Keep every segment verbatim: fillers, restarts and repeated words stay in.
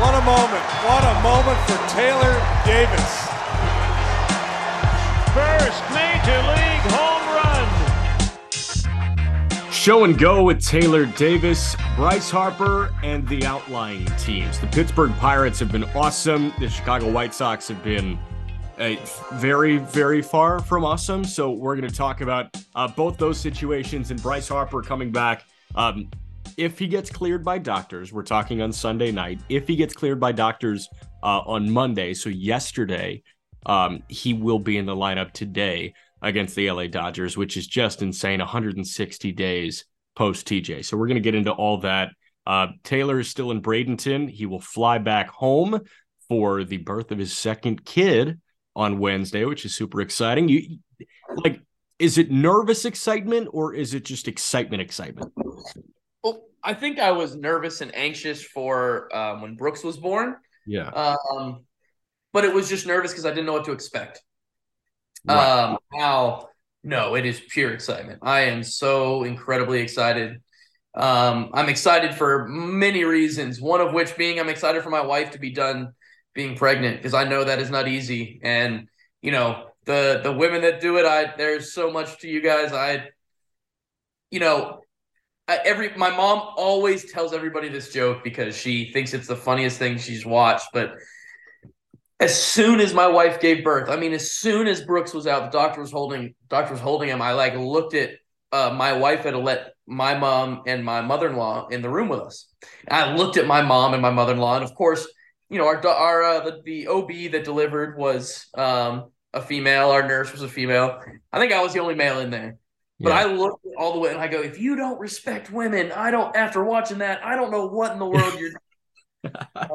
What a moment. What a moment for Taylor Davis. First Major League home run. Show and go with Taylor Davis, Bryce Harper, and the outlying teams. The Pittsburgh Pirates have been awesome. The Chicago White Sox have been uh, very, very far from awesome. So we're going to talk about uh, both those situations and Bryce Harper coming back. Um, If he gets cleared by doctors, we're talking on Sunday night. If he gets cleared by doctors uh, on Monday, so yesterday, um, he will be in the lineup today against the L A Dodgers, which is just insane, one hundred sixty days post-T J. So we're going to get into all that. Uh, Taylor is still in Bradenton. He will fly back home for the birth of his second kid on Wednesday, which is super exciting. You like, is it nervous excitement or is it just excitement excitement? Well, I think I was nervous and anxious for um, when Brooks was born. Yeah. Um, but it was just nervous because I didn't know what to expect. Right. Um, now, no, it is pure excitement. I am so incredibly excited. Um, I'm excited for many reasons, one of which being I'm excited for my wife to be done being pregnant because I know that is not easy. And, you know, the the women that do it, I there's so much to you guys. I, you know... Every my mom always tells everybody this joke because she thinks it's the funniest thing she's watched. But as soon as my wife gave birth, I mean, as soon as Brooks was out, the doctor was holding doctor was holding him. I like looked at uh, my wife had let my mom and my mother-in-law in the room with us. And I looked at my mom and my mother-in-law, and of course, you know, our our uh, the, the O B that delivered was um, a female. Our nurse was a female. I think I was the only male in there. But yeah. I look all the way and I go, if you don't respect women, I don't, after watching that, I don't know what in the world you're doing. uh,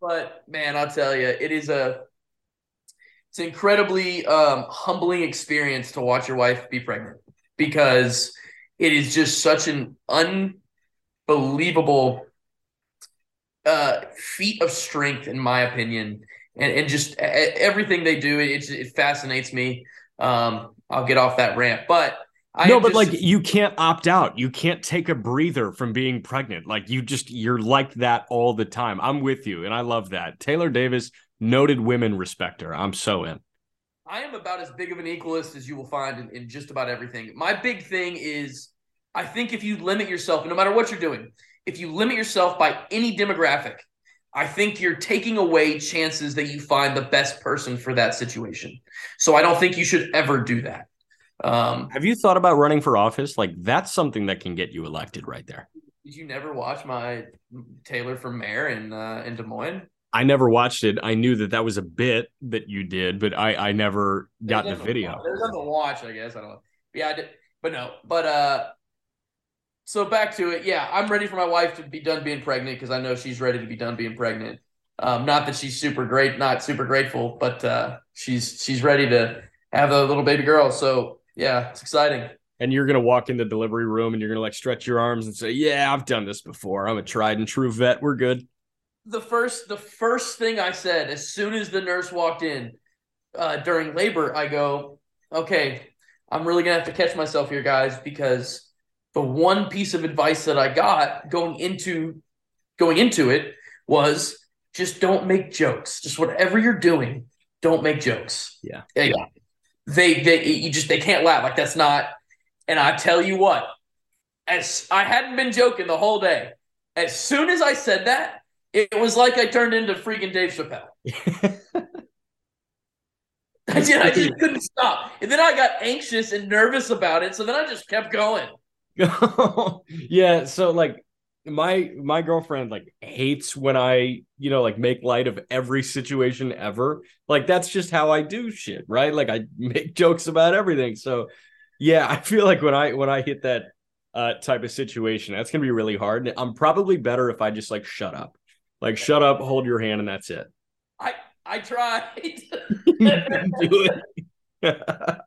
but man, I'll tell you, it is a, it's an incredibly um, humbling experience to watch your wife be pregnant because it is just such an unbelievable uh, feat of strength, in my opinion. And, and just everything they do, it, it fascinates me. Um, I'll get off that rant, but I no, but just, like you can't opt out. You can't take a breather from being pregnant. Like you just, you're like that all the time. I'm with you. And I love that. Taylor Davis, noted women respecter. I'm so in. I am about as big of an equalist as you will find in, in just about everything. My big thing is I think if you limit yourself, no matter what you're doing, if you limit yourself by any demographic, I think you're taking away chances that you find the best person for that situation. So I don't think you should ever do that. Um, Have you thought about running for office? Like that's something that can get you elected right there. Did you never watch my Taylor for mayor in, uh, in Des Moines? I never watched it. I knew that that was a bit that you did, but I, I never got the video. There's nothing to watch, I guess. I don't know. Yeah, I did. But no, but, uh, so back to it. Yeah, I'm ready for my wife to be done being pregnant because I know she's ready to be done being pregnant. Um, not that she's super great, not super grateful, but uh, she's she's ready to have a little baby girl. So, yeah, it's exciting. And you're going to walk in the delivery room and you're going to, like, stretch your arms and say, yeah, I've done this before. I'm a tried and true vet. We're good. The first, the first thing I said as soon as the nurse walked in uh, during labor, I go, okay, I'm really going to have to catch myself here, guys, because – the one piece of advice that I got going into going into it was just don't make jokes. Just whatever you're doing, don't make jokes. Yeah. They, yeah. they, they you just, they can't laugh. Like that's not, and I tell you what, as I hadn't been joking the whole day. As soon as I said that, it was like I turned into freaking Dave Chappelle. I, just, I just couldn't stop. And then I got anxious and nervous about it. So then I just kept going. Yeah, so like my my girlfriend like hates when I, you know, like make light of every situation ever. Like that's just how I do shit, right? Like I make jokes about everything. So yeah, I feel like when I when I hit that uh type of situation, that's gonna be really hard. And I'm probably better if I just like shut up. Like shut up, hold your hand, and that's it. I I tried. Do it.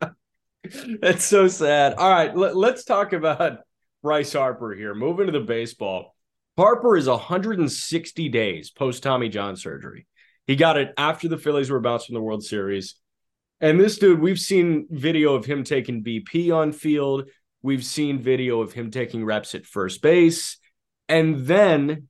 That's so sad. All right, let, let's talk about Bryce Harper here. Moving to the baseball. Harper is one hundred sixty days post Tommy John surgery. He got it after the Phillies were bounced from the World Series. And this dude, we've seen video of him taking B P on field. We've seen video of him taking reps at first base. And then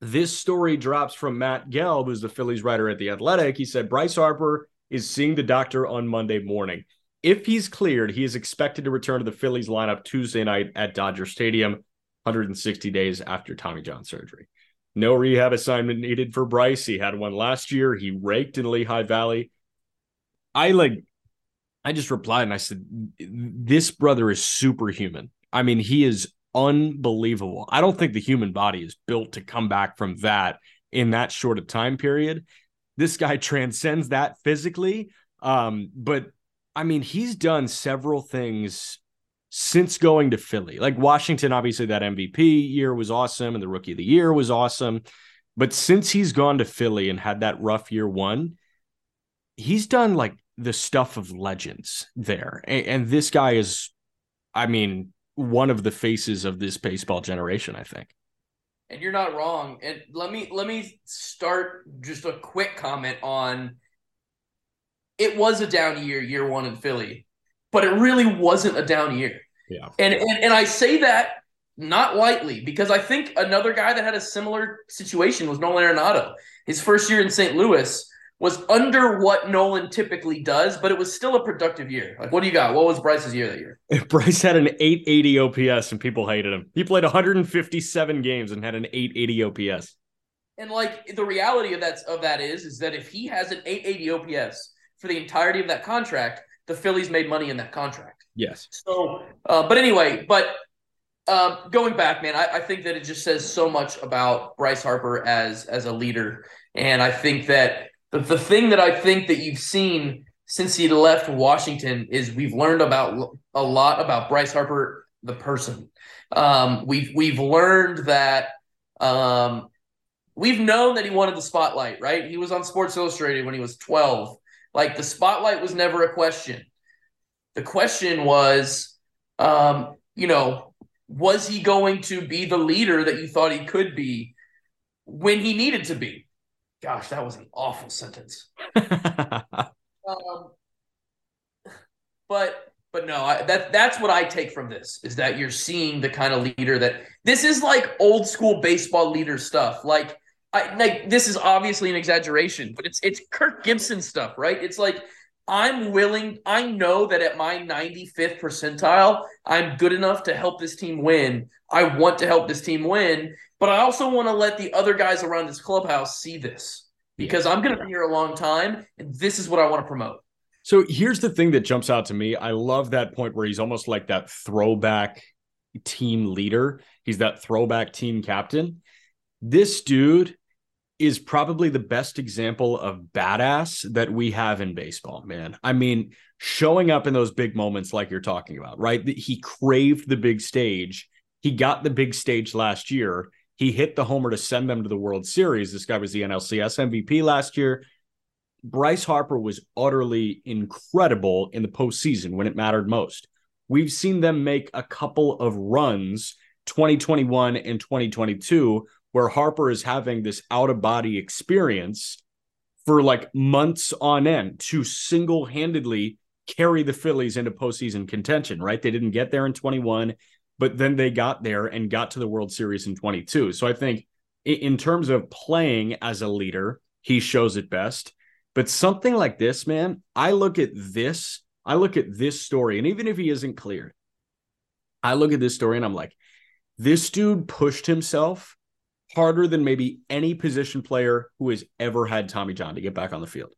This story drops from Matt Gelb, who's the Phillies writer at The Athletic. He said, Bryce Harper is seeing the doctor on Monday morning. If he's cleared, he is expected to return to the Phillies lineup Tuesday night at Dodger Stadium, one hundred sixty days after Tommy John surgery. No rehab assignment needed for Bryce. He had one last year. He raked in Lehigh Valley. I like, I just replied and I said, this brother is superhuman. I mean, he is unbelievable. I don't think the human body is built to come back from that in that short of time period. This guy transcends that physically. Um, but I mean, he's done several things since going to Philly, like Washington. Obviously that M V P year was awesome and the rookie of the year was awesome. But since he's gone to Philly and had that rough year one, he's done like the stuff of legends there. And, and this guy is, I mean, one of the faces of this baseball generation, I think. And you're not wrong. And let me let me start just a quick comment on it was a down year, year one in Philly, but it really wasn't a down year. Yeah. And and, and I say that not lightly because I think another guy that had a similar situation was Nolan Arenado. His first year in Saint Louis was under what Nolan typically does, but it was still a productive year. Like, what do you got? What was Bryce's year that year? Bryce had an eight eighty O P S and people hated him. He played one hundred fifty-seven games and had an eight eighty O P S. And like the reality of that, of that is, is that if he has an eight eighty O P S for the entirety of that contract, the Phillies made money in that contract. Yes. So, uh, but anyway, but uh, going back, man, I, I think that it just says so much about Bryce Harper as, as a leader. And I think that, but the thing that I think that you've seen since he left Washington is we've learned about a lot about Bryce Harper, the person. Um, we've we've learned that um, we've known that he wanted the spotlight, right? He was on Sports Illustrated when he was twelve. Like the spotlight was never a question. The question was, um, you know, was he going to be the leader that you thought he could be when he needed to be? Gosh, that was an awful sentence. um, but but no, I, that that's what I take from this is that you're seeing the kind of leader that this is like old school baseball leader stuff. Like I like this is obviously an exaggeration, but it's it's Kirk Gibson stuff, right? It's like I'm willing. I know that at my ninety-fifth percentile, I'm good enough to help this team win. I want to help this team win. But I also want to let the other guys around this clubhouse see this because I'm going to be here a long time, and this is what I want to promote. So here's the thing that jumps out to me. I love that point where he's almost like that throwback team leader. He's that throwback team captain. This dude is probably the best example of badass that we have in baseball, man. I mean, showing up in those big moments like you're talking about, right? He craved the big stage. He got the big stage last year. He hit the homer to send them to the World Series. This guy was the N L C S M V P last year. Bryce Harper was utterly incredible in the postseason when it mattered most. We've seen them make a couple of runs, twenty twenty-one and twenty twenty-two, where Harper is having this out-of-body experience for like months on end to single-handedly carry the Phillies into postseason contention, right? They didn't get there in twenty-one. But then they got there and got to the World Series in twenty-two. So I think in terms of playing as a leader, he shows it best. But something like this, man, I look at this, I look at this story, and even if he isn't cleared, I look at this story and I'm like, this dude pushed himself harder than maybe any position player who has ever had Tommy John to get back on the field.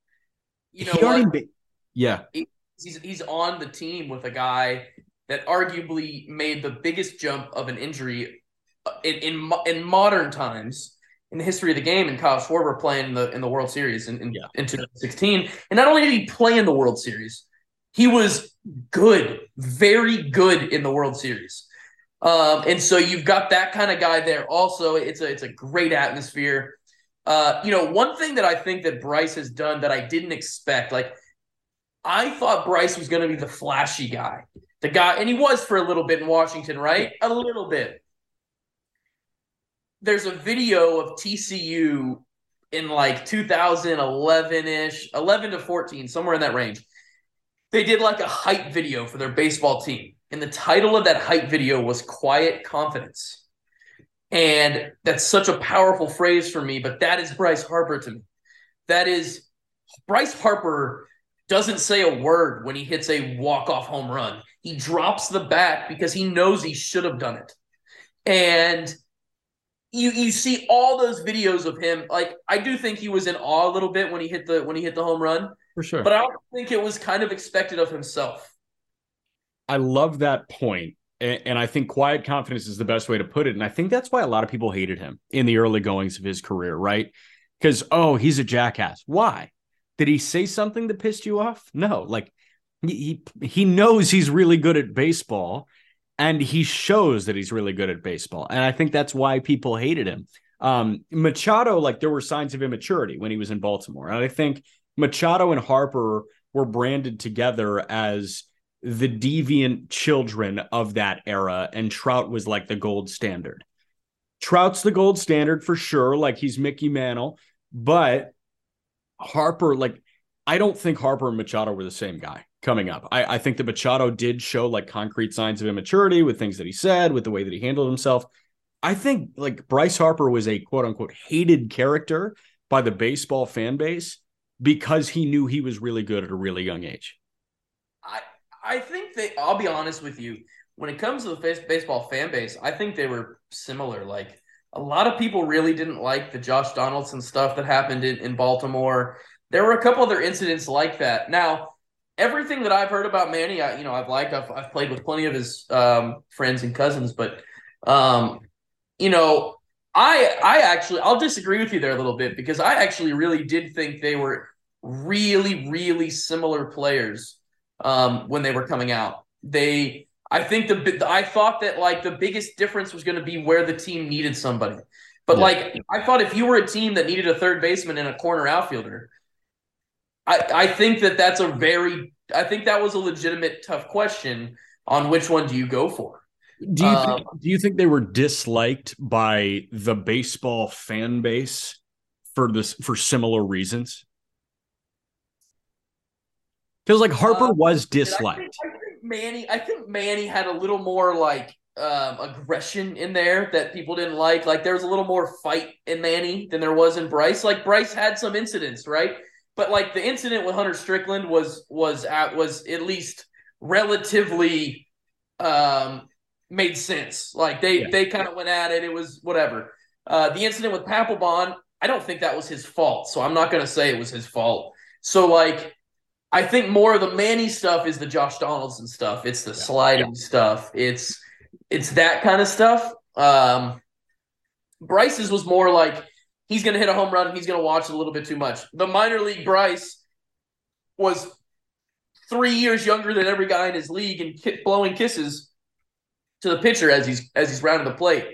You know what? Be- yeah. He's, he's on the team with a guy that arguably made the biggest jump of an injury in, in in modern times in the history of the game, and Kyle Schwarber playing in the in the World Series in, in, yeah. in twenty sixteen. And not only did he play in the World Series, he was good, very good in the World Series. Um, and so you've got that kind of guy there. Also, it's a it's a great atmosphere. Uh, you know, one thing that I think that Bryce has done that I didn't expect, like I thought Bryce was going to be the flashy guy. The guy, and he was for a little bit in Washington, right? A little bit. There's a video of T C U in like two thousand eleven-ish, eleven to fourteen, somewhere in that range. They did like a hype video for their baseball team. And the title of that hype video was Quiet Confidence. And that's such a powerful phrase for me, but that is Bryce Harper to me. That is Bryce Harper doesn't say a word when he hits a walk-off home run. He drops the bat because he knows he should have done it. And you you see all those videos of him. Like, I do think he was in awe a little bit when he hit the when he hit the home run. For sure. But I don't think it was kind of expected of himself. I love that point. And I think quiet confidence is the best way to put it. And I think that's why a lot of people hated him in the early goings of his career, right? Because, oh, he's a jackass. Why? Did he say something that pissed you off? No. Like, he he knows he's really good at baseball, and he shows that he's really good at baseball. And I think that's why people hated him. Um, Machado, like, there were signs of immaturity when he was in Baltimore. And I think Machado and Harper were branded together as the deviant children of that era, and Trout was like the gold standard. Trout's the gold standard for sure, like he's Mickey Mantle, but Harper, like, I don't think Harper and Machado were the same guy coming up. I, I think that Machado did show like concrete signs of immaturity with things that he said, with the way that he handled himself. I think like Bryce Harper was a quote unquote hated character by the baseball fan base because he knew he was really good at a really young age. I I think they, I'll be honest with you, when it comes to the baseball fan base, I think they were similar. Like, a lot of people really didn't like the Josh Donaldson stuff that happened in, in Baltimore. There were a couple other incidents like that. Now, everything that I've heard about Manny, I, you know, I've liked, I've, I've played with plenty of his um, friends and cousins, but, um, you know, I, I actually, I'll disagree with you there a little bit, because I actually really did think they were really, really similar players. Um, when they were coming out, they, I think the, I thought that like the biggest difference was going to be where the team needed somebody, but yeah. like I thought if you were a team that needed a third baseman and a corner outfielder, I, I think that that's a very, I think that was a legitimate tough question on which one do you go for? Do you, um, think, do you think they were disliked by the baseball fan base for this, for similar reasons? Feels like Harper um, was disliked. I think, I think Manny, I think Manny had a little more like um, aggression in there that people didn't like. Like there was a little more fight in Manny than there was in Bryce. Like Bryce had some incidents, right? But like the incident with Hunter Strickland was was at, was at least relatively um, made sense. Like they yeah. they kind of went at it. It was whatever. Uh, the incident with Papelbon, I don't think that was his fault. So I'm not going to say it was his fault. So like. I think more of the Manny stuff is the Josh Donaldson stuff. It's the yeah. sliding yeah. stuff. It's it's that kind of stuff. Um, Bryce's was more like he's going to hit a home run. He's going to watch a little bit too much. The minor league Bryce was three years younger than every guy in his league and ki- blowing kisses to the pitcher as he's as he's rounding the plate.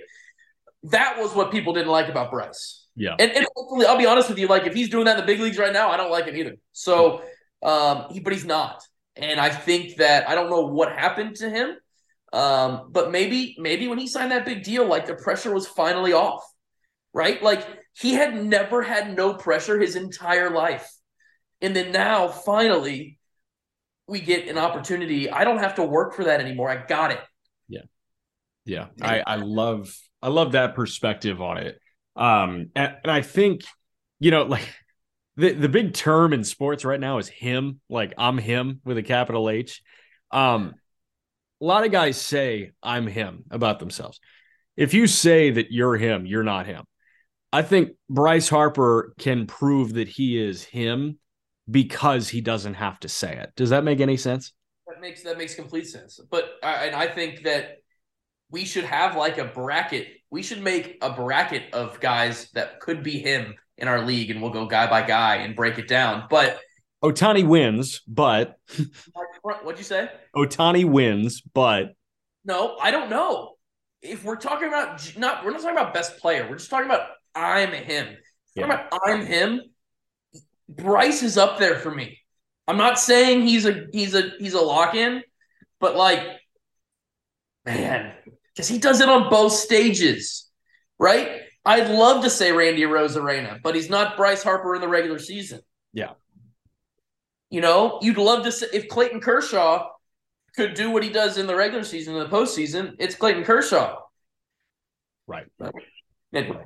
That was what people didn't like about Bryce. Yeah, and, and hopefully, I'll be honest with you. Like if he's doing that in the big leagues right now, I don't like it either. So. Yeah. Um, he, but he's not. And I think that, I don't know what happened to him, um, but maybe maybe when he signed that big deal, like the pressure was finally off, right? Like he had never had no pressure his entire life. And then now finally we get an opportunity. I don't have to work for that anymore. I got it. Yeah. Yeah. I, I love, I love that perspective on it. Um, and, and I think, you know, like, The the big term in sports right now is him, like I'm him with a capital H. Um, a lot of guys say I'm him about themselves. If you say that you're him, you're not him. I think Bryce Harper can prove that he is him because he doesn't have to say it. Does that make any sense? That makes that makes complete sense. But uh, and I think that we should have like a bracket. We should make a bracket of guys that could be him in our league, and we'll go guy by guy and break it down. But Ohtani wins, but what'd you say? Ohtani wins, but no, I don't know. If we're talking about not, we're not talking about best player. We're just talking about I'm him. Yeah. Talking about I'm him. Bryce is up there for me. I'm not saying he's a he's a he's a lock in, but like, man, because he does it on both stages, right? I'd love to say Randy Arozarena, but he's not Bryce Harper in the regular season. Yeah. You know, you'd love to say if Clayton Kershaw could do what he does in the regular season, in the postseason, it's Clayton Kershaw. Right. But anyway.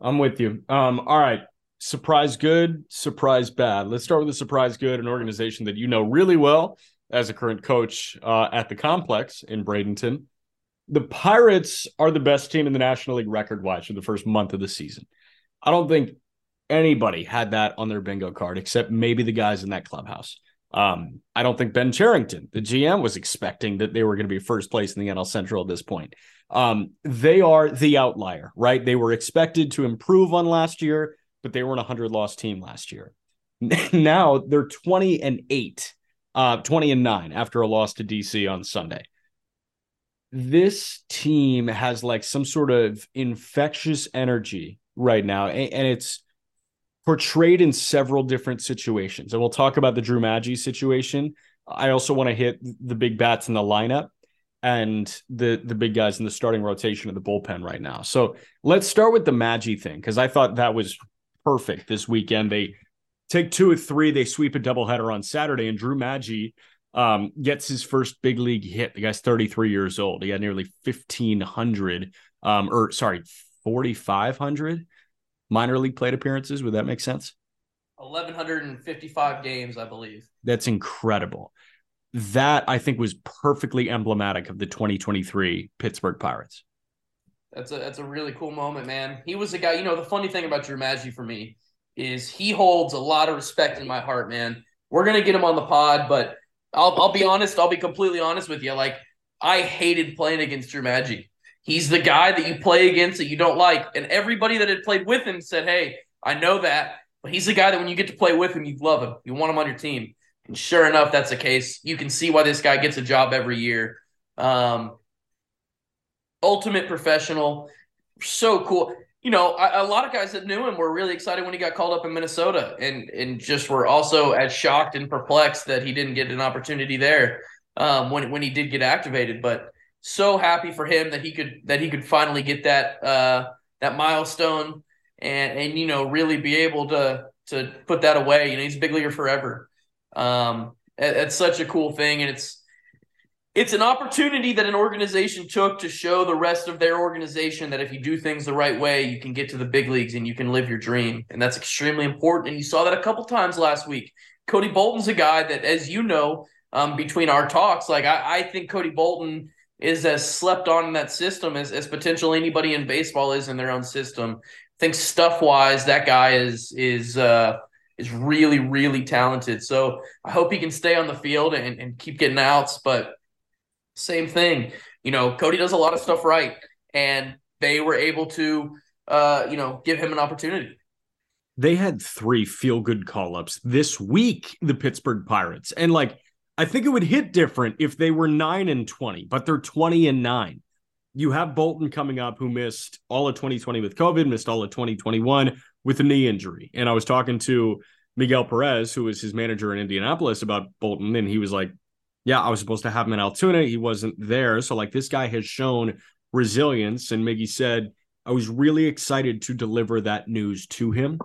I'm with you. Um, all right. Surprise good, surprise bad. Let's start with the surprise good, an organization that you know really well as a current coach uh, at the complex in Bradenton. The Pirates are the best team in the National League record-wise for the first month of the season. I don't think anybody had that on their bingo card except maybe the guys in that clubhouse. Um, I don't think Ben Cherington, the G M, was expecting that they were going to be first place in the N L Central at this point. Um, they are the outlier, right? They were expected to improve on last year, but they were an one hundred loss team last year. Now they're twenty and eight, uh, twenty and nine after a loss to D C on Sunday. This team has like some sort of infectious energy right now, and, and it's portrayed in several different situations. And we'll talk about the Drew Maggi situation. I also want to hit the big bats in the lineup and the, the big guys in the starting rotation of the bullpen right now. So let's start with the Maggi thing, because I thought that was perfect this weekend. They take two of three. They sweep a doubleheader on Saturday, and Drew Maggi um, gets his first big league hit. The guy's thirty-three years old. He had nearly fifteen hundred, um, or sorry, forty-five hundred. Minor league plate appearances. Would that make sense? eleven fifty-five games, I believe. That's incredible. That, I think, was perfectly emblematic of the twenty twenty-three Pittsburgh Pirates. That's a that's a really cool moment, man. He was a guy, you know, the funny thing about Drew Maggi for me is he holds a lot of respect in my heart, man. We're going to get him on the pod, but I'll, I'll be honest. I'll be completely honest with you. Like, I hated playing against Drew Maggi. He's the guy that you play against that you don't like. And everybody that had played with him said, hey, I know that. But he's the guy that when you get to play with him, you love him. You want him on your team. And sure enough, that's the case. You can see why this guy gets a job every year. Um, ultimate professional. So cool. You know, I, a lot of guys that knew him were really excited when he got called up in Minnesota. And, and just were also as shocked and perplexed that he didn't get an opportunity there um, when, when he did get activated. But so happy for him that he could that he could finally get that uh, that milestone and and you know really be able to to put that away. You know, he's a big leaguer forever. Um, it, it's such a cool thing, and it's it's an opportunity that an organization took to show the rest of their organization that if you do things the right way, you can get to the big leagues and you can live your dream, and that's extremely important. And you saw that a couple times last week. Cody Bolton's a guy that, as you know, um, between our talks, like I, I think Cody Bolton is as slept on in that system as, as potentially anybody in baseball is in their own system. I think stuff-wise, that guy is is uh, is really, really talented. So I hope he can stay on the field and, and keep getting outs. But same thing, you know, Cody does a lot of stuff right, and they were able to, uh, you know, give him an opportunity. They had three feel-good call-ups this week, the Pittsburgh Pirates. And, like, I think it would hit different if they were nine and twenty, but they're twenty and nine. You have Bolton coming up, who missed all of twenty twenty with COVID, missed all of twenty twenty-one with a knee injury. And I was talking to Miguel Perez, who was his manager in Indianapolis, about Bolton, and he was like, yeah, I was supposed to have him in Altoona. He wasn't there. So, like, this guy has shown resilience. And Miggy said, I was really excited to deliver that news to him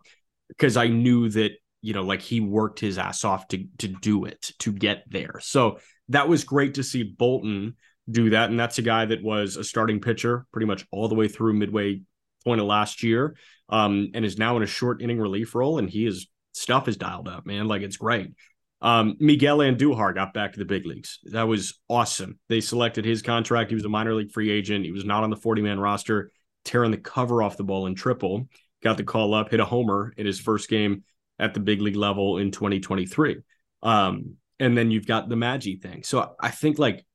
because I knew that, you know, like, he worked his ass off to to do it, to get there. So that was great to see Bolton do that. And that's a guy that was a starting pitcher pretty much all the way through midway point of last year, um, and is now in a short inning relief role. And he is stuff is dialed up, man. Like, it's great. Um, Miguel Andujar got back to the big leagues. That was awesome. They selected his contract. He was a minor league free agent. He was not on the forty man roster, tearing the cover off the ball in triple, got the call up, hit a homer in his first game at the big league level in twenty twenty-three. Um, and then you've got the Maggi thing. So I think, like,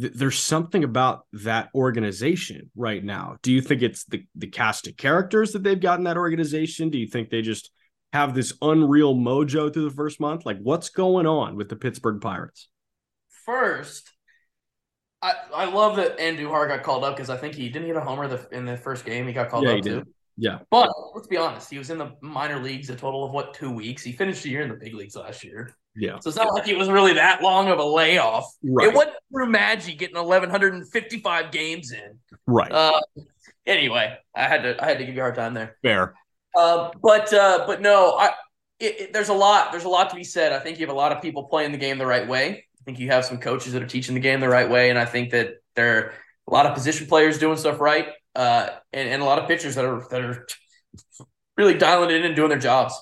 th- there's something about that organization right now. Do you think it's the, the cast of characters that they've got in that organization? Do you think they just have this unreal mojo through the first month? Like, what's going on with the Pittsburgh Pirates? First, I, I love that Andujar got called up because I think he didn't hit a homer the, in the first game. He got called yeah, up too. Yeah. But let's be honest, he was in the minor leagues a total of, what, two weeks? He finished the year in the big leagues last year. Yeah. So it's not like it was really that long of a layoff. Right. It wasn't Drew Maggi getting eleven fifty-five games in. Right. Uh, anyway, I had to I had to give you a hard time there. Fair. Uh, but uh, but no, I it, it, there's a lot. There's a lot to be said. I think you have a lot of people playing the game the right way. I think you have some coaches that are teaching the game the right way, and I think that there are a lot of position players doing stuff right. uh, and, and a lot of pitchers that are that are really dialing in and doing their jobs.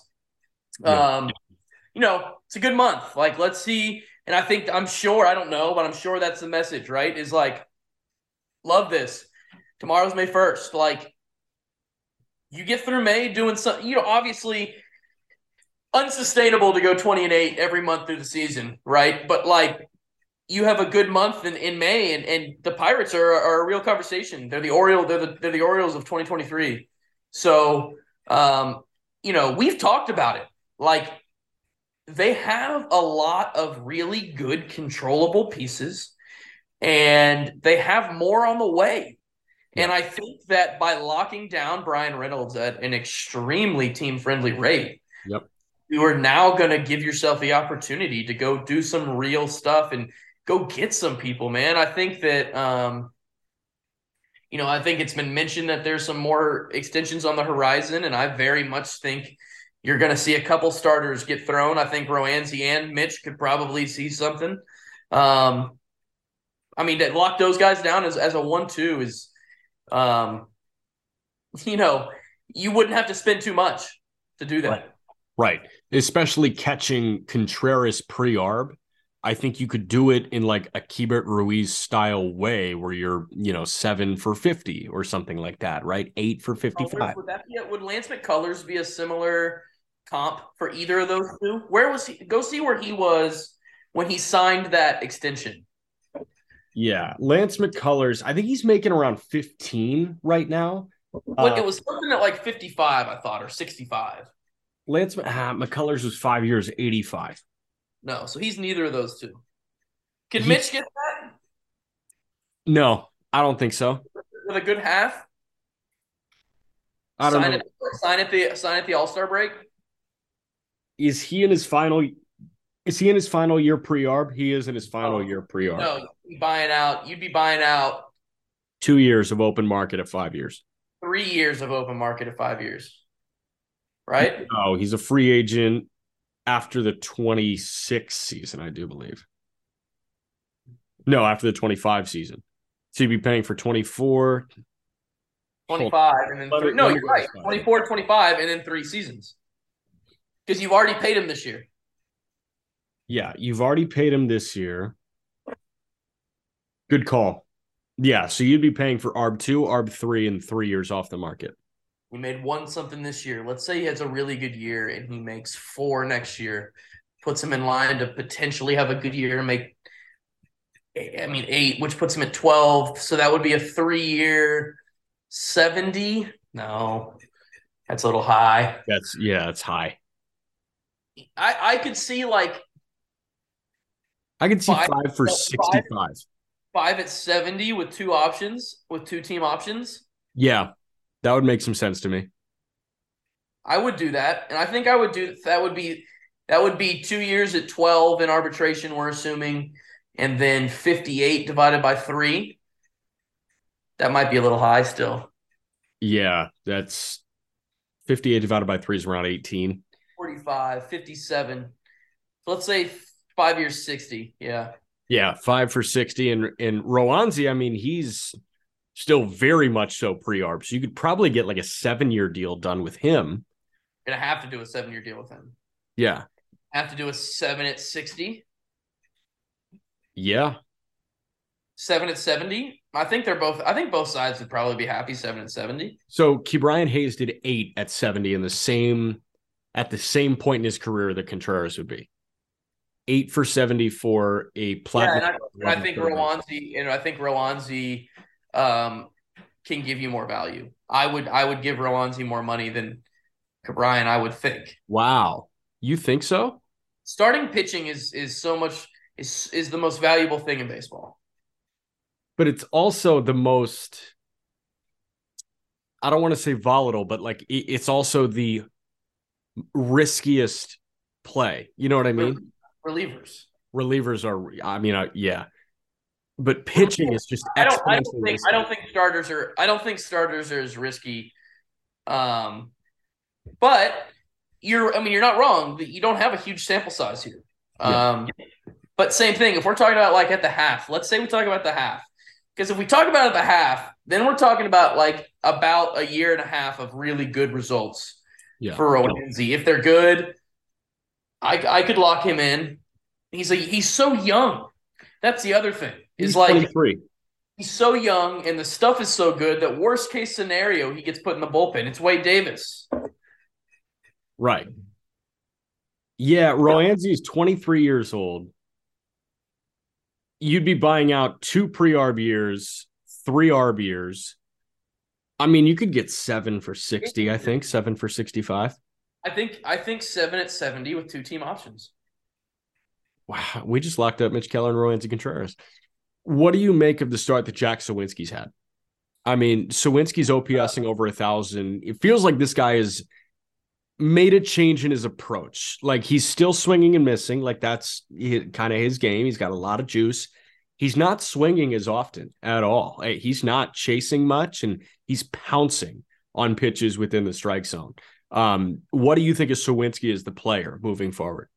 Yeah. Um, you know, it's a good month. Like, let's see. And I think I'm sure, I don't know, but I'm sure that's the message, right? Is like, love this. Tomorrow's May first. Like, you get through May doing something, you know, obviously unsustainable to go twenty and eight every month through the season, right? But like, you have a good month in, in May, and, and the Pirates are, are a real conversation. They're the Orioles, they're the they're the Orioles of twenty twenty-three. So um, you know, we've talked about it. Like, they have a lot of really good controllable pieces, and they have more on the way. And I think that by locking down Brian Reynolds at an extremely team-friendly rate, yep, you are now going to give yourself the opportunity to go do some real stuff and go get some people, man. I think that, um, you know, I think it's been mentioned that there's some more extensions on the horizon, and I very much think you're going to see a couple starters get thrown. I think Roansy and Mitch could probably see something. Um, I mean, to lock those guys down as, as a one two is – Um, you know, you wouldn't have to spend too much to do that. Right. Right. Especially catching Contreras pre-arb. I think you could do it in like a Keibert Ruiz style way where you're, you know, seven for fifty or something like that, right? eight for fifty-five. Colors, would, that be a, would Lance McCullers be a similar comp for either of those two? Where was he? Go see where he was when he signed that extension. Yeah, Lance McCullers, I think he's making around fifteen right now. Like, uh, it was something at like fifty-five, I thought, or sixty-five. Lance ah, McCullers was five years, eighty-five. No, so he's neither of those two. Can he, Mitch get that? No, I don't think so. With a good half? I don't sign know. At, sign, at the, sign at the All-Star break? Is he in his final – Is he in his final year pre-arb? He is in his final oh, year pre-arb. No, you'd be buying out. You'd be buying out two years of open market at five years. Three years of open market at five years, right? No, he's a free agent after the twenty-six season, I do believe. No, after the twenty-five season. So you'd be paying for twenty-four. twenty-five, and then three. No, you're right. twenty-four, twenty-five, and then three seasons. Because you've already paid him this year. Yeah, you've already paid him this year. Good call. Yeah, so you'd be paying for A R B two, A R B three, and three years off the market. He made one something this year. Let's say he has a really good year and he makes four next year. Puts him in line to potentially have a good year and make, I mean, eight, which puts him at twelve. So that would be a three-year seventy. No, that's a little high. That's yeah, that's high. I, I could see like – I can see five, five for sixty-five. Five, five at seventy with two options, with two team options. Yeah, that would make some sense to me. I would do that, and I think I would do that. Would be that would be two years at twelve in arbitration, we're assuming, and then fifty-eight divided by three. That might be a little high still. Yeah, that's fifty-eight divided by three is around eighteen. Forty-five, fifty-seven. So let's say. Five years, sixty. Yeah. Yeah. Five for sixty. And, and Roansy, I mean, he's still very much so pre-arb. So you could probably get like a seven year deal done with him. You're going to have to do a seven year deal with him. Yeah. Have to do a seven at sixty. Yeah. Seven at seventy. I think they're both, I think both sides would probably be happy seven at seventy. So Ke'Bryan Hayes did eight at seventy in the same, at the same point in his career that Contreras would be. Eight for seventy for a platinum. Yeah, and I, I think Roansy and I think Roansy um, can give you more value. I would I would give Roansy more money than Ke'Bryan, I would think. Wow, you think so? Starting pitching is is so much is is the most valuable thing in baseball. But it's also the most. I don't want to say volatile, but like it, it's also the riskiest play. You know what I mean? Relievers. Relievers are, I mean, uh, yeah. But pitching is just I don't, I don't think risky. I don't think starters are I don't think starters are as risky. Um but you're I mean you're not wrong, but you don't have a huge sample size here. Um yeah. But same thing, if we're talking about like at the half, let's say we talk about the half. Because if we talk about it at the half, then we're talking about like about a year and a half of really good results yeah. for Roansy. If they're good, I I could lock him in. He's a, he's so young. That's the other thing. Is like twenty-three. He's so young, and the stuff is so good that worst case scenario, he gets put in the bullpen. It's Wade Davis. Right. Yeah, Roansy is twenty-three years old. You'd be buying out two pre-arb years, three arb years. I mean, you could get seven for sixty, I think, seven for sixty-five. I think I think seven at seventy with two team options. Wow, we just locked up Mitch Keller and Roansy Contreras. What do you make of the start that Jack Sawinski's had? I mean, Sawinski's OPSing over a thousand. It feels like this guy has made a change in his approach. Like, he's still swinging and missing. Like, that's kind of his game. He's got a lot of juice. He's not swinging as often at all. He's not chasing much, and he's pouncing on pitches within the strike zone. Um, what do you think of Sawinski as the player moving forward?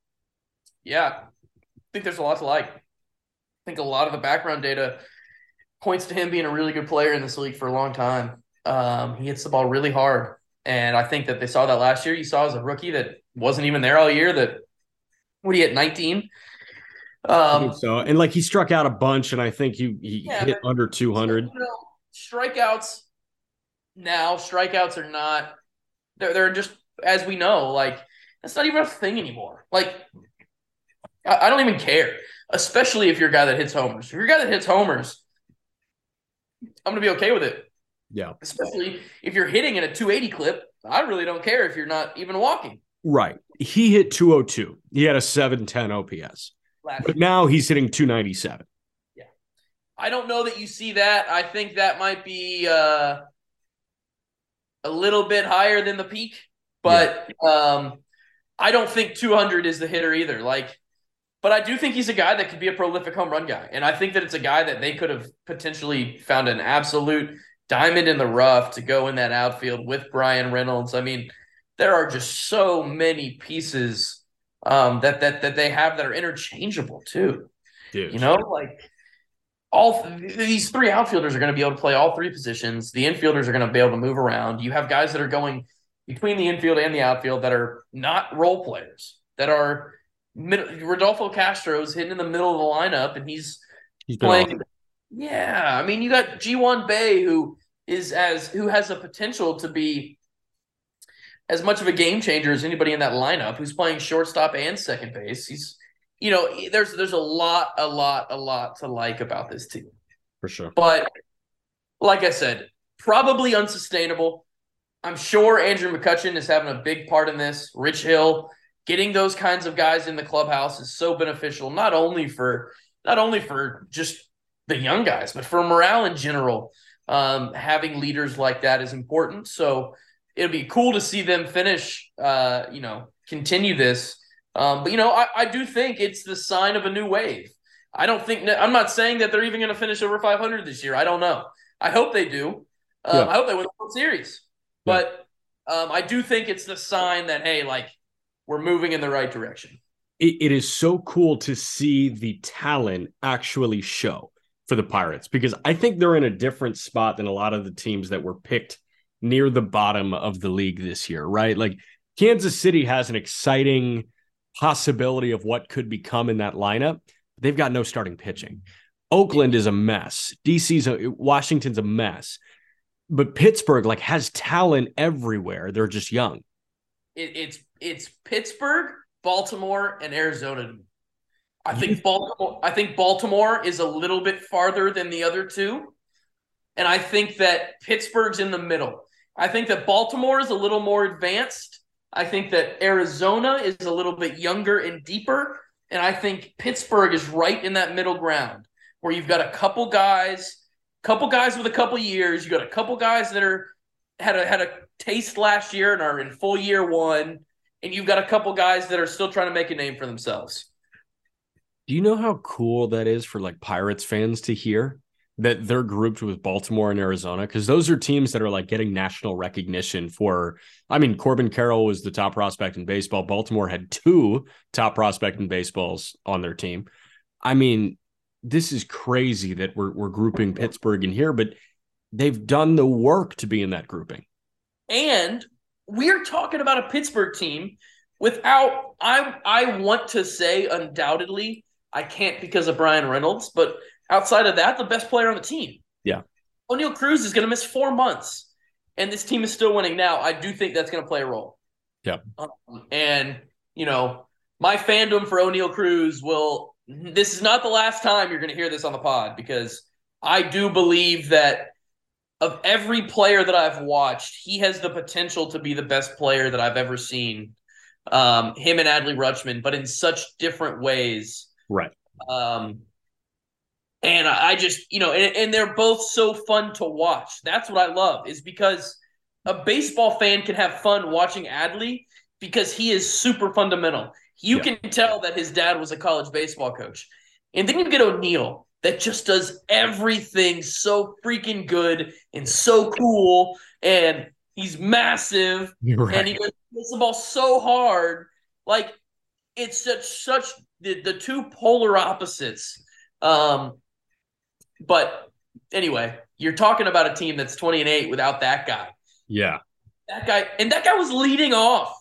Yeah, I think there's a lot to like. I think a lot of the background data points to him being a really good player in this league for a long time. Um, he hits the ball really hard. And I think that they saw that last year. You saw as a rookie that wasn't even there all year that, what, he hit nineteen? Um, so, and, like, he struck out a bunch, and I think he, he yeah, hit under two hundred. You know, strikeouts now, strikeouts are not – they're they're just, as we know, like, that's not even a thing anymore. Like, I, I don't even care. Especially if you're a guy that hits homers. If you're a guy that hits homers, I'm going to be okay with it. Yeah. Especially if you're hitting in a two eighty clip, I really don't care if you're not even walking. Right. He hit two oh two. He had a seven ten O P S. Last but year. Now he's hitting two ninety-seven. Yeah. I don't know that you see that. I think that might be uh, a little bit higher than the peak. But yeah. um, I don't think two hundred is the hitter either. Like, but I do think he's a guy that could be a prolific home run guy. And I think that it's a guy that they could have potentially found an absolute diamond in the rough to go in that outfield with Brian Reynolds. I mean, there are just so many pieces um, that, that that they have that are interchangeable too. Dude. You know, like all th- these three outfielders are going to be able to play all three positions. The infielders are going to be able to move around. You have guys that are going between the infield and the outfield that are not role players, that are – Middle, Rodolfo Castro's hitting in the middle of the lineup, and he's, he's playing. Awesome. Yeah, I mean, you got Jiwon Bae, who is as who has the potential to be as much of a game changer as anybody in that lineup. Who's playing shortstop and second base. He's, you know, there's there's a lot, a lot, a lot to like about this team for sure. But like I said, probably unsustainable. I'm sure Andrew McCutchen is having a big part in this. Rich Hill. Getting those kinds of guys in the clubhouse is so beneficial, not only for not only for just the young guys, but for morale in general. Um, having leaders like that is important. So it'll be cool to see them finish, uh, you know, continue this. Um, but, you know, I, I do think it's the sign of a new wave. I don't think – I'm not saying that they're even going to finish over five hundred this year. I don't know. I hope they do. Um, yeah. I hope they win the World Series. Yeah. But um, I do think it's the sign that, hey, like, we're moving in the right direction. It, it is so cool to see the talent actually show for the Pirates, because I think they're in a different spot than a lot of the teams that were picked near the bottom of the league this year, right? Like, Kansas City has an exciting possibility of what could become in that lineup. They've got no starting pitching. Oakland is a mess. D C's a, Washington's a mess. But Pittsburgh, like, has talent everywhere. They're just young. It, it's it's Pittsburgh, Baltimore, and Arizona. I think Baltimore. I think Baltimore is a little bit farther than the other two, and I think that Pittsburgh's in the middle. I think that Baltimore is a little more advanced. I think that Arizona is a little bit younger and deeper, and I think Pittsburgh is right in that middle ground where you've got a couple guys, couple guys with a couple years. You got a couple guys that are had a had a. taste last year and are in full year one, and you've got a couple guys that are still trying to make a name for themselves. Do you know how cool that is for, like, Pirates fans to hear that they're grouped with Baltimore and Arizona? Because those are teams that are, like, getting national recognition for, I mean, Corbin Carroll was the top prospect in baseball. Baltimore had two top prospect in baseballs on their team. I mean, this is crazy that we're we're grouping Pittsburgh in here, but they've done the work to be in that grouping. And we're talking about a Pittsburgh team without, I I want to say undoubtedly, I can't because of Brian Reynolds, but outside of that, the best player on the team. Yeah. O'Neill Cruz is going to miss four months, and this team is still winning now. I do think that's going to play a role. Yeah. Um, and, you know, my fandom for O'Neill Cruz will – this is not the last time you're going to hear this on the pod, because I do believe that of every player that I've watched, he has the potential to be the best player that I've ever seen, um, him and Adley Rutschman, but in such different ways. Right. Um, and I, I just, you know, and, and they're both so fun to watch. That's what I love, is because a baseball fan can have fun watching Adley because he is super fundamental. You yeah. can tell that his dad was a college baseball coach. And then you get O'Neill that just does everything so freaking good and so cool. And he's massive. Right. And he goes the ball so hard. Like, it's such, such the, the two polar opposites. Um, but anyway, you're talking about a team that's twenty and eight without that guy. Yeah. That guy. And that guy was leading off.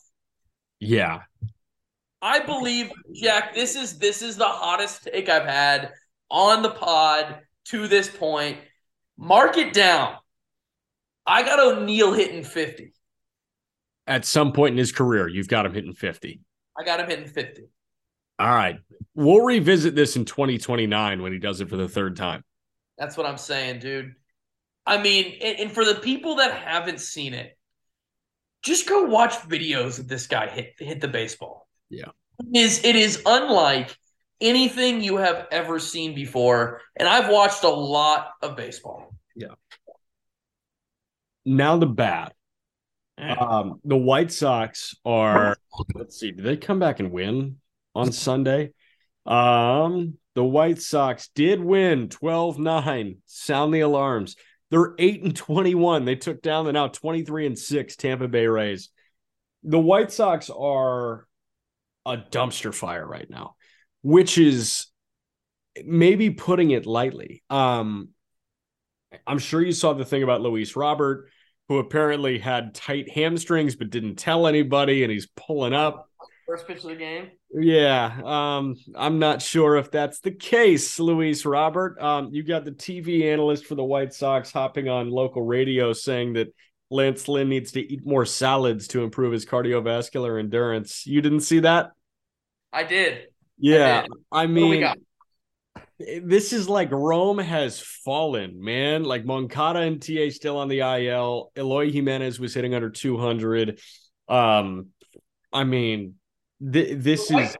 Yeah. I believe, Jack, this is this is the hottest take I've had on the pod to this point. Mark it down. I got O'Neill hitting fifty. At some point in his career, you've got him hitting fifty. I got him hitting fifty. All right. We'll revisit this in twenty twenty-nine when he does it for the third time. That's what I'm saying, dude. I mean, and, and for the people that haven't seen it, just go watch videos of this guy hit hit the baseball. Yeah, it is, it is unlike anything you have ever seen before, and I've watched a lot of baseball. Yeah. Now the bat. Um, the White Sox are – let's see, did they come back and win on Sunday? Um, the White Sox did win twelve nine. Sound the alarms. They're eight and twenty-one. They took down the now twenty-three and six Tampa Bay Rays. The White Sox are – a dumpster fire right now, which is maybe putting it lightly. Um, I'm sure you saw the thing about Luis Robert, who apparently had tight hamstrings but didn't tell anybody, and he's pulling up. First pitch of the game? Yeah. Um, I'm not sure if that's the case, Luis Robert. Um, you got the T V analyst for the White Sox hopping on local radio saying that Lance Lynn needs to eat more salads to improve his cardiovascular endurance. You didn't see that? I did. Yeah. I, did. I mean, this is like Rome has fallen, man. Like Moncada and T A still on the I L. Eloy Jimenez was hitting under two hundred. Um, I mean, th- this White, is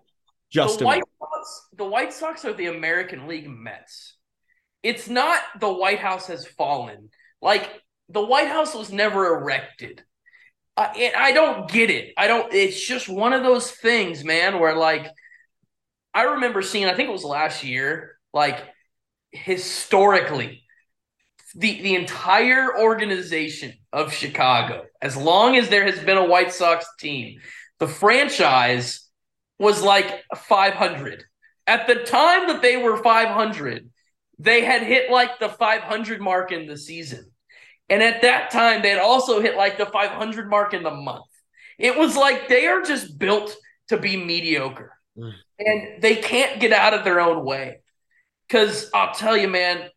just the White, Sox, the White Sox are the American League Mets. It's not the White House has fallen. Like, the White House was never erected. Uh, it, I don't get it. I don't. It's just one of those things, man, where, like, I remember seeing, I think it was last year, like, historically, the, the entire organization of Chicago, as long as there has been a White Sox team, the franchise was, like, five hundred. At the time that they were five hundred, they had hit, like, the five hundred mark in the season. And at that time, they had also hit like the five hundred mark in the month. It was like they are just built to be mediocre. Mm. And they can't get out of their own way. Because I'll tell you, man,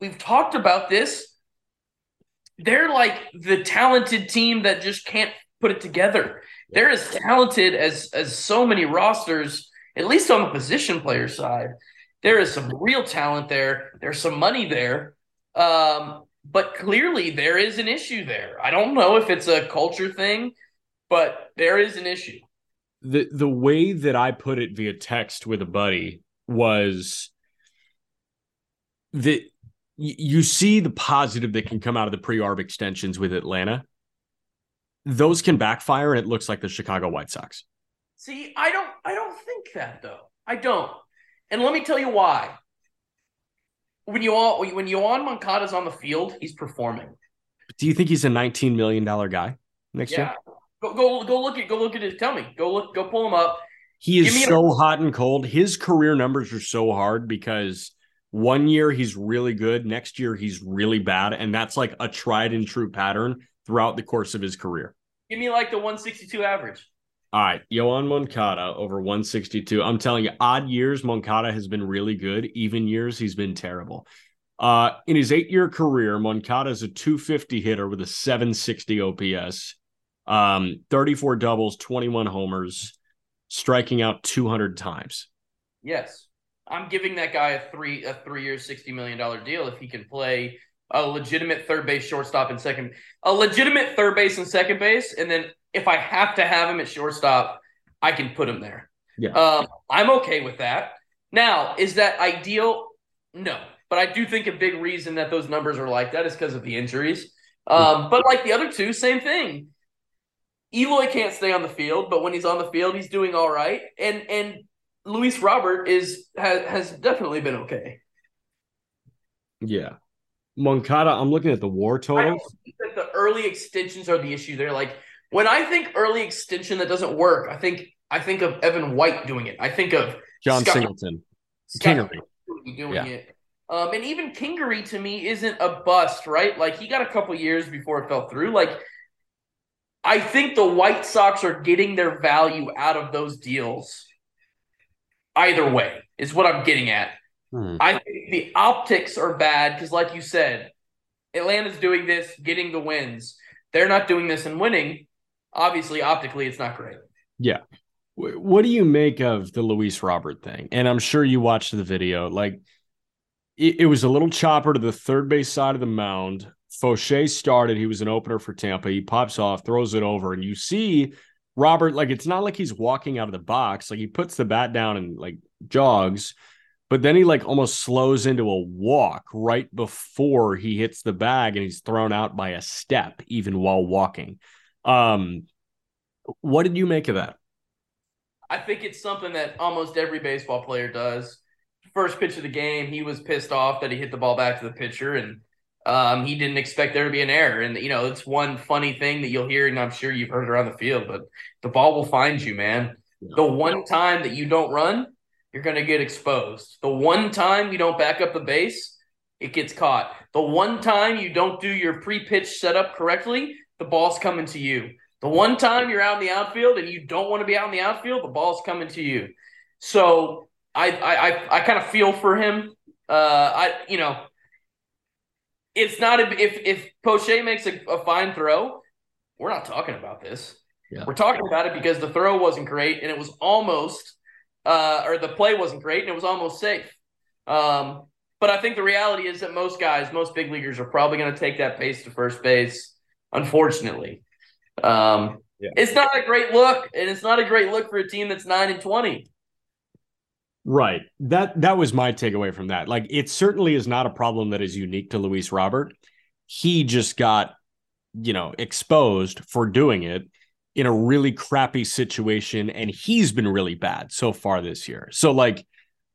we've talked about this. They're like the talented team that just can't put it together. They're as talented as, as so many rosters, at least on the position player side. There is some real talent there. There's some money there. Um But clearly there is an issue there. I don't know if it's a culture thing, but there is an issue. The the way that I put it via text with a buddy was that you see the positive that can come out of the pre-arb extensions with Atlanta. Those can backfire, and it looks like the Chicago White Sox. See, I don't I don't think that, though. I don't. And let me tell you why. When you all when Yohan Moncada's on the field, he's performing. Do you think he's a nineteen million dollars guy next yeah. year? Go go go look at go look at it. Tell me. Go look go pull him up. He is so a- hot and cold. His career numbers are so hard because One year he's really good, next year he's really bad, and that's like a tried and true pattern throughout the course of his career. Give me like the one sixty-two average. All right, Yoan Moncada over one sixty-two. I'm telling you, odd years Moncada has been really good. Even years he's been terrible. Uh, in his eight-year career, Moncada is a two fifty hitter with a seven sixty O P S, um, thirty-four doubles, twenty-one homers, striking out two hundred times. Yes, I'm giving that guy a three a three-year, sixty million dollars deal if he can play a legitimate third base, shortstop, and second, a legitimate third base and second base, and then. If I have to have him at shortstop, I can put him there. Yeah, um, I'm okay with that. Now, is that ideal? No. But I do think a big reason that those numbers are like that is because of the injuries. Um, but like the other two, same thing. Eloy can't stay on the field, but when he's on the field, he's doing all right. And and Luis Robert is has, has definitely been okay. Yeah. Moncada, I'm looking at the W A R totals. I don't think that the early extensions are the issue there. Like, when I think early extension that doesn't work, I think I think of Evan White doing it. I think of John Scott, Singleton, Scott Kingery doing yeah. it, um, and even Kingery to me isn't a bust, right? Like he got a couple years before it fell through. Like I think the White Sox are getting their value out of those deals. Either way is what I'm getting at. Hmm. I think the optics are bad because, like you said, Atlanta's doing this, getting the wins. They're not doing this and winning. Obviously, optically, it's not great. Yeah. What do you make of the Luis Robert thing? And I'm sure you watched the video. Like, it, it was a little chopper to the third base side of the mound. Fauché started. He was an opener for Tampa. He pops off, throws it over. And you see Robert, like, it's not like he's walking out of the box. Like, he puts the bat down and, like, jogs. But then he, like, almost slows into a walk right before he hits the bag. And he's thrown out by a step, even while walking. Um, what did you make of that? I think it's something that almost every baseball player does. First pitch of the game, he was pissed off that he hit the ball back to the pitcher, and um, he didn't expect there to be an error. And, you know, it's one funny thing that you'll hear, and I'm sure you've heard around the field, but the ball will find you, man. Yeah. The one time that you don't run, you're going to get exposed. The one time you don't back up the base, it gets caught. The one time you don't do your pre-pitch setup correctly, the ball's coming to you. The one time you're out in the outfield and you don't want to be out in the outfield, the ball's coming to you. So I I I, I kind of feel for him. Uh, I you know, it's not a, if if Fauché makes a, a fine throw, we're not talking about this. Yeah. We're talking about it because the throw wasn't great and it was almost, uh, or the play wasn't great and it was almost safe. Um, but I think the reality is that most guys, most big leaguers, are probably going to take that pace to first base. Unfortunately, um, yeah. It's not a great look, and it's not a great look for a team that's nine and twenty. Right. That that was my takeaway from that. Like, it certainly is not a problem that is unique to Luis Robert. He just got, you know, exposed for doing it in a really crappy situation, and he's been really bad so far this year. So, like,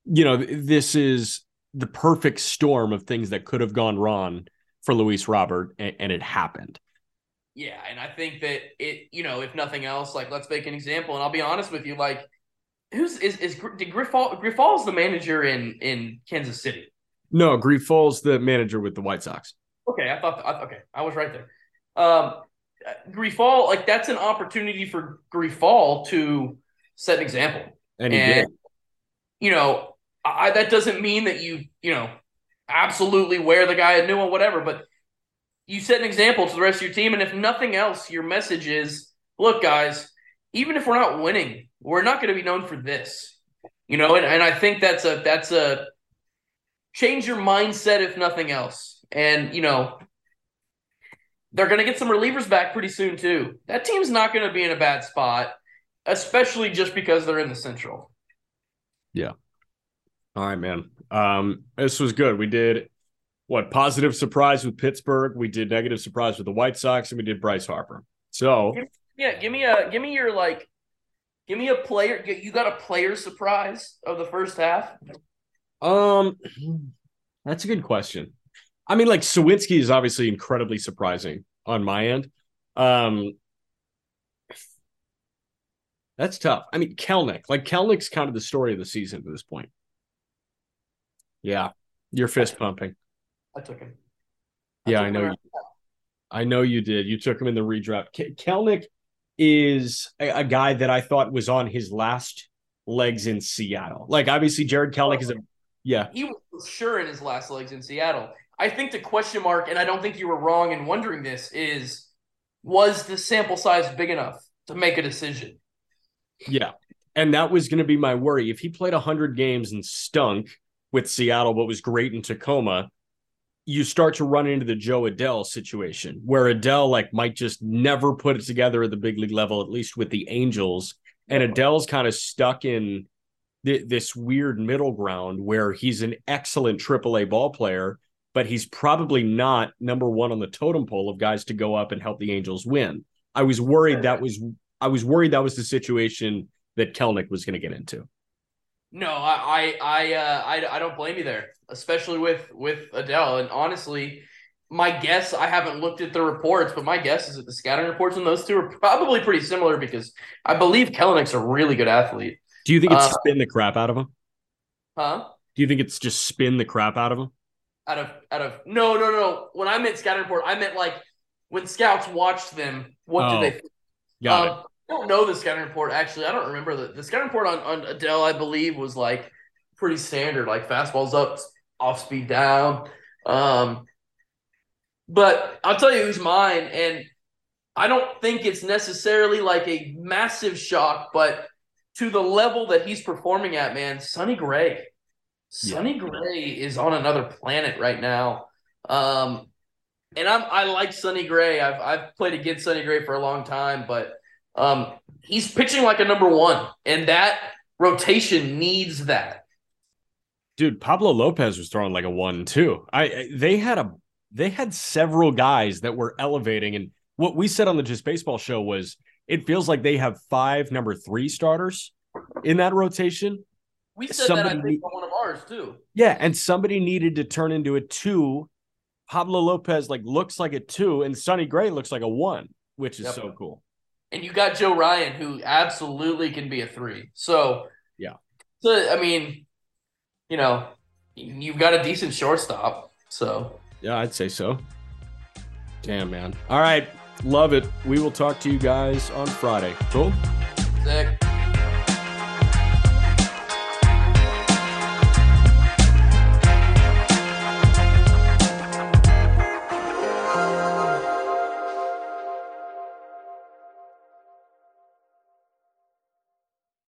you know, this is the perfect storm of things that could have gone wrong for Luis Robert, and, and it happened. Yeah, and I think that it, you know, if nothing else, like, let's make an example. And I'll be honest with you, like, who's is is did Griffal Griffal's the manager in in Kansas City? No, Griffal's the manager with the White Sox. Okay, I thought. I, okay, I was right there. Um, Griffal, like, that's an opportunity for Griffal to set an example, and he and, did. You know, I, that doesn't mean that you you know absolutely wear the guy a new one, whatever, but. You set an example to the rest of your team, and if nothing else, your message is, look, guys, even if we're not winning, we're not going to be known for this. You know, and, and I think that's a that's a change your mindset, if nothing else. And, you know, they're going to get some relievers back pretty soon, too. That team's not going to be in a bad spot, especially just because they're in the Central. Yeah. All right, man. Um, this was good. We did... What, positive surprise with Pittsburgh? We did negative surprise with the White Sox, and we did Bryce Harper. So yeah, give me a give me your like, give me a player. You got a player surprise of the first half? Um, that's a good question. I mean, like, Sawinski is obviously incredibly surprising on my end. Um, that's tough. I mean, Kelnick, like Kelnick's kind of the story of the season at this point. Yeah. You're fist pumping. I took him. I yeah, took I know. You, I know you did. You took him in the redraft. K- Kelnick is a, a guy that I thought was on his last legs in Seattle. Like, obviously, Jared Kelnick is a yeah. He was for sure in his last legs in Seattle. I think the question mark, and I don't think you were wrong in wondering this, is was the sample size big enough to make a decision? Yeah, and that was going to be my worry. If he played one hundred games and stunk with Seattle, but was great in Tacoma, you start to run into the Joe Adell situation, where Adell like might just never put it together at the big league level, at least with the Angels. And Adell's kind of stuck in th- this weird middle ground where he's an excellent triple A ball player, but he's probably not number one on the totem pole of guys to go up and help the Angels win. I was worried that was I was worried that was the situation that Kelnick was going to get into. No, I I I, uh, I I don't blame you there, especially with with Adell. And honestly, my guess, I haven't looked at the reports, but my guess is that the scouting reports on those two are probably pretty similar, because I believe Kelnick's a really good athlete. Do you think it's uh, spin the crap out of him? Huh? Do you think it's just spin the crap out of him? Out of out of no no no. When I meant scouting report, I meant like when scouts watched them. What oh, do they? Think? Got um, it. I don't know the scouting report actually. I don't remember the the scouting report on on Adell. I believe was like pretty standard, like fastballs up, off speed down. Um, but I'll tell you who's mine, and I don't think it's necessarily like a massive shock, but to the level that he's performing at, man, Sonny Gray. Sonny Gray is on another planet right now. Um, and I'm, I like Sonny Gray. I've I've played against Sonny Gray for a long time, but um, he's pitching like a number one, and that rotation needs that. Dude, Pablo Lopez was throwing like a one, too. I they had a they had several guys that were elevating, and what we said on the Just Baseball show was it feels like they have five number three starters in that rotation. We said somebody, that I think on one of ours too. Yeah, and somebody needed to turn into a two. Pablo Lopez like looks like a two, and Sonny Gray looks like a one, which is yep. so cool. And you got Joe Ryan, who absolutely can be a three. So yeah, so, I mean, you know, you've got a decent shortstop. So yeah, I'd say so. Damn, man. All right, love it. We will talk to you guys on Friday. Cool. Sick.